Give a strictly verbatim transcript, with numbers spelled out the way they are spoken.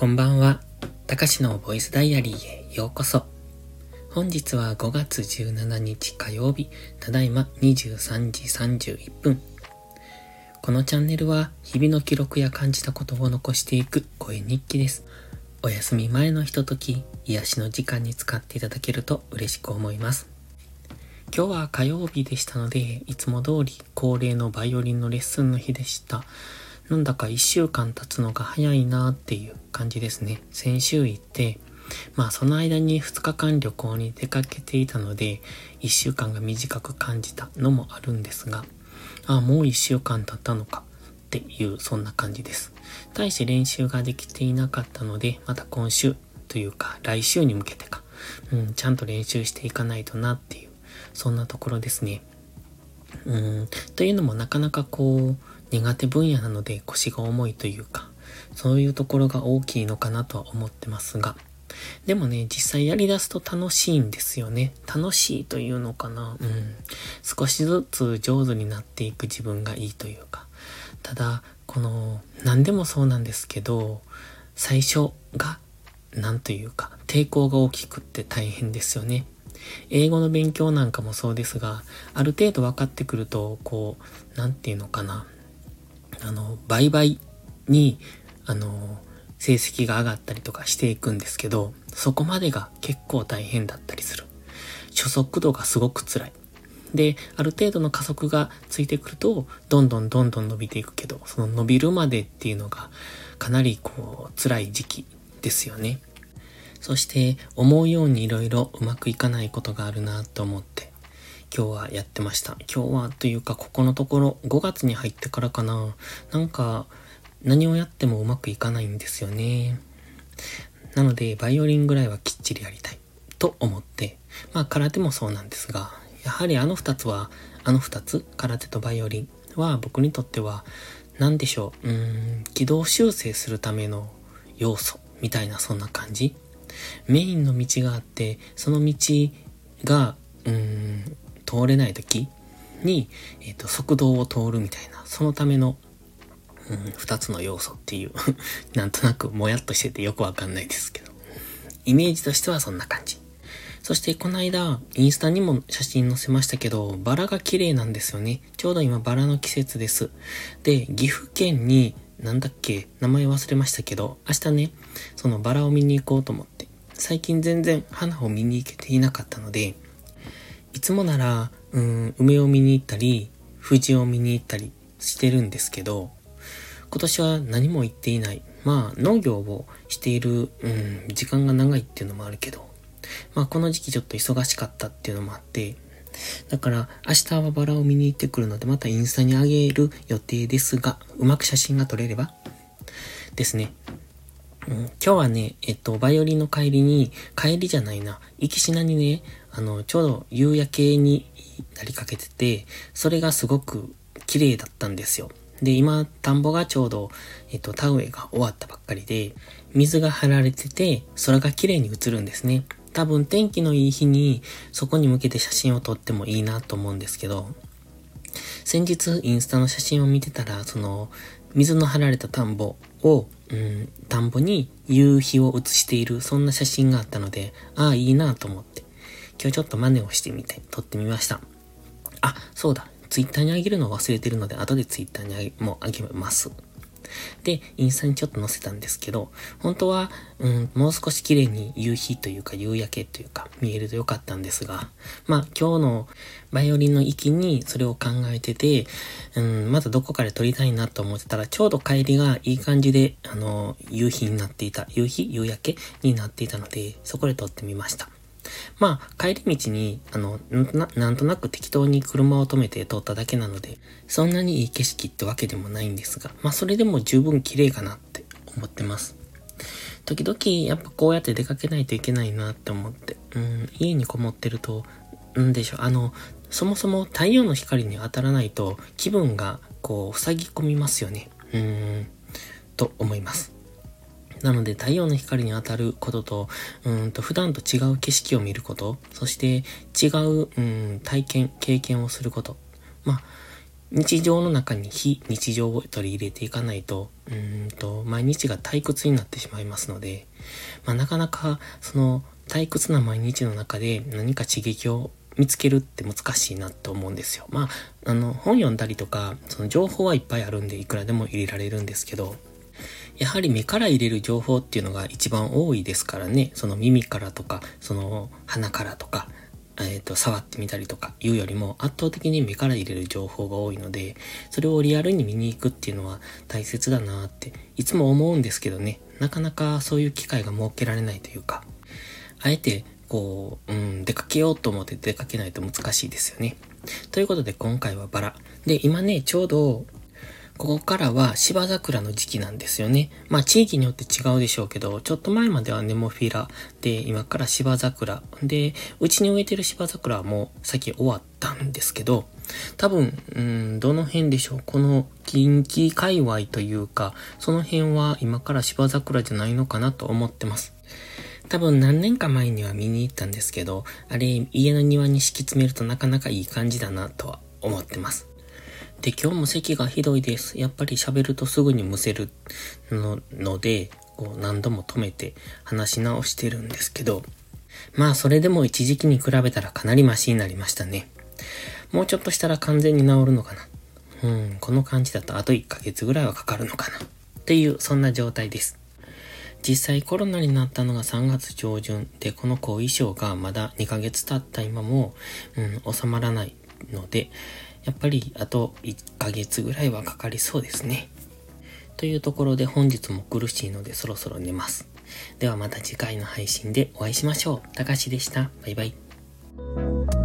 こんばんは。たかしのボイスダイアリーへようこそ。本日はごがつじゅうしちにち火曜日、ただいまにじゅうさんじさんじゅういっぷん。このチャンネルは日々の記録や感じたことを残していく声日記です。お休み前のひととき、癒しの時間に使っていただけると嬉しく思います。今日は火曜日でしたので、いつも通り恒例のバイオリンのレッスンの日でした。なんだかいっしゅうかん経つのが早いなーっていう感じですね。先週行って、まあその間にふつかかん旅行に出かけていたので、いっしゅうかんが短く感じたのもあるんですが、ああもういっしゅうかん経ったのかっていうそんな感じです。大して練習ができていなかったので、また今週というか来週に向けてか、うん、ちゃんと練習していかないとなっていう、そんなところですね。うん、というのもなかなかこう、苦手分野なので腰が重いというか、そういうところが大きいのかなとは思ってますが、でもね、実際やりだすと楽しいんですよね。楽しいというのかな、うん、少しずつ上手になっていく自分がいいというか、ただこの何でもそうなんですけど、最初がなんというか抵抗が大きくって大変ですよね。英語の勉強なんかもそうですが、ある程度分かってくるとこうなんていうのかな。あの、倍々に、あの、成績が上がったりとかしていくんですけど、そこまでが結構大変だったりする。初速度がすごく辛い。で、ある程度の加速がついてくると、どんどんどんどん伸びていくけど、その伸びるまでっていうのが、かなりこう、辛い時期ですよね。そして、思うようにいろいろうまくいかないことがあるなと思って、今日はやってました。今日はというか、ここのところごがつに入ってからかな。なんか何をやってもうまくいかないんですよね。なのでバイオリンぐらいはきっちりやりたいと思って、まあ空手もそうなんですが、やはりあの二つは、あの二つ、空手とバイオリンは僕にとっては何でしょう、うーん、軌道修正するための要素みたいなそんな感じ。メインの道があって、その道がうーん通れない時に、えーと、側道を通るみたいな、そのための、うん、ふたつの要素っていうなんとなくもやっとしててよくわかんないですけど、イメージとしてはそんな感じ。そしてこの間インスタにも写真載せましたけど、バラが綺麗なんですよね。ちょうど今バラの季節です。で、岐阜県になんだっけ、名前忘れましたけど、明日ね、そのバラを見に行こうと思って、最近全然花を見に行けていなかったので、いつもなら、うん、梅を見に行ったり、藤を見に行ったりしてるんですけど、今年は何も行っていない。まあ、農業をしている、うん、時間が長いっていうのもあるけど、まあ、この時期ちょっと忙しかったっていうのもあって、だから、明日はバラを見に行ってくるので、またインスタにあげる予定ですが、うまく写真が撮れればですね。うん、今日はね、えっと、バイオリンの帰りに、帰りじゃないな、行きしなにね、あの、ちょうど夕焼けになりかけてて、それがすごく綺麗だったんですよ。で、今、田んぼがちょうど、えっと、田植えが終わったばっかりで、水が張られてて、空が綺麗に映るんですね。多分、天気のいい日に、そこに向けて写真を撮ってもいいなと思うんですけど、先日、インスタの写真を見てたら、その、水の張られた田んぼを、うん、田んぼに夕日を写している、そんな写真があったので、ああ、いいなと思って、今日ちょっと真似をしてみて、撮ってみました。あ、そうだ、ツイッターにあげるのを忘れてるので、後でツイッターにあげ、もうあげます。で、インスタにちょっと載せたんですけど、本当は、うん、もう少し綺麗に夕日というか夕焼けというか見えるとよかったんですが、まあ今日のバイオリンの息にそれを考えてて、うん、またどこかで撮りたいなと思ってたら、ちょうど帰りがいい感じで、あの、夕日になっていた、夕日、夕焼けになっていたので、そこで撮ってみました。まあ、帰り道に、あの、な、なんとなく適当に車を止めて通っただけなので、そんなにいい景色ってわけでもないんですが、まあ、それでも十分綺麗かなって思ってます。時々、やっぱこうやって出かけないといけないなって思って、うん、家にこもってると、なんでしょう、あの、そもそも太陽の光に当たらないと、気分が、こう、塞ぎ込みますよね。うーん、と思います。なので太陽の光に当たることと、うーんと普段と違う景色を見ること、そして違う、うん、体験、経験をすること。まあ、日常の中に非日常を取り入れていかないと、うーんと毎日が退屈になってしまいますので、まあ、なかなかその退屈な毎日の中で何か刺激を見つけるって難しいなと思うんですよ。まあ、あの本読んだりとか、その情報はいっぱいあるんでいくらでも入れられるんですけど、やはり目から入れる情報っていうのが一番多いですからね。その耳からとか、その鼻からとか、えーと、触ってみたりとかいうよりも圧倒的に目から入れる情報が多いので、それをリアルに見に行くっていうのは大切だなっていつも思うんですけどね。なかなかそういう機会が設けられないというか、あえてこう、うん、出かけようと思って出かけないと難しいですよね。ということで今回はバラ。で、今ね、ちょうどここからは芝桜の時期なんですよね。まあ地域によって違うでしょうけど、ちょっと前まではネモフィラで、今から芝桜で、うちに植えてる芝桜はもう先終わったんですけど、多分うーんどの辺でしょう、この近畿界隈というか、その辺は今から芝桜じゃないのかなと思ってます。多分何年か前には見に行ったんですけど、あれ家の庭に敷き詰めるとなかなかいい感じだなとは思ってます。で、今日も咳がひどいです。やっぱり喋るとすぐにむせるの、ので、こう何度も止めて話し直してるんですけど、まあそれでも一時期に比べたらかなりマシになりましたね。もうちょっとしたら完全に治るのかな。うん、この感じだとあといっかげつぐらいはかかるのかな。っていう、そんな状態です。実際コロナになったのがさんがつちょうじゅんで、この後遺症がまだにかげつ経った今も、うん、収まらないので、やっぱりあといっかげつぐらいはかかりそうですね。というところで本日も苦しいのでそろそろ寝ます。ではまた次回の配信でお会いしましょう。たかしでした。バイバイ。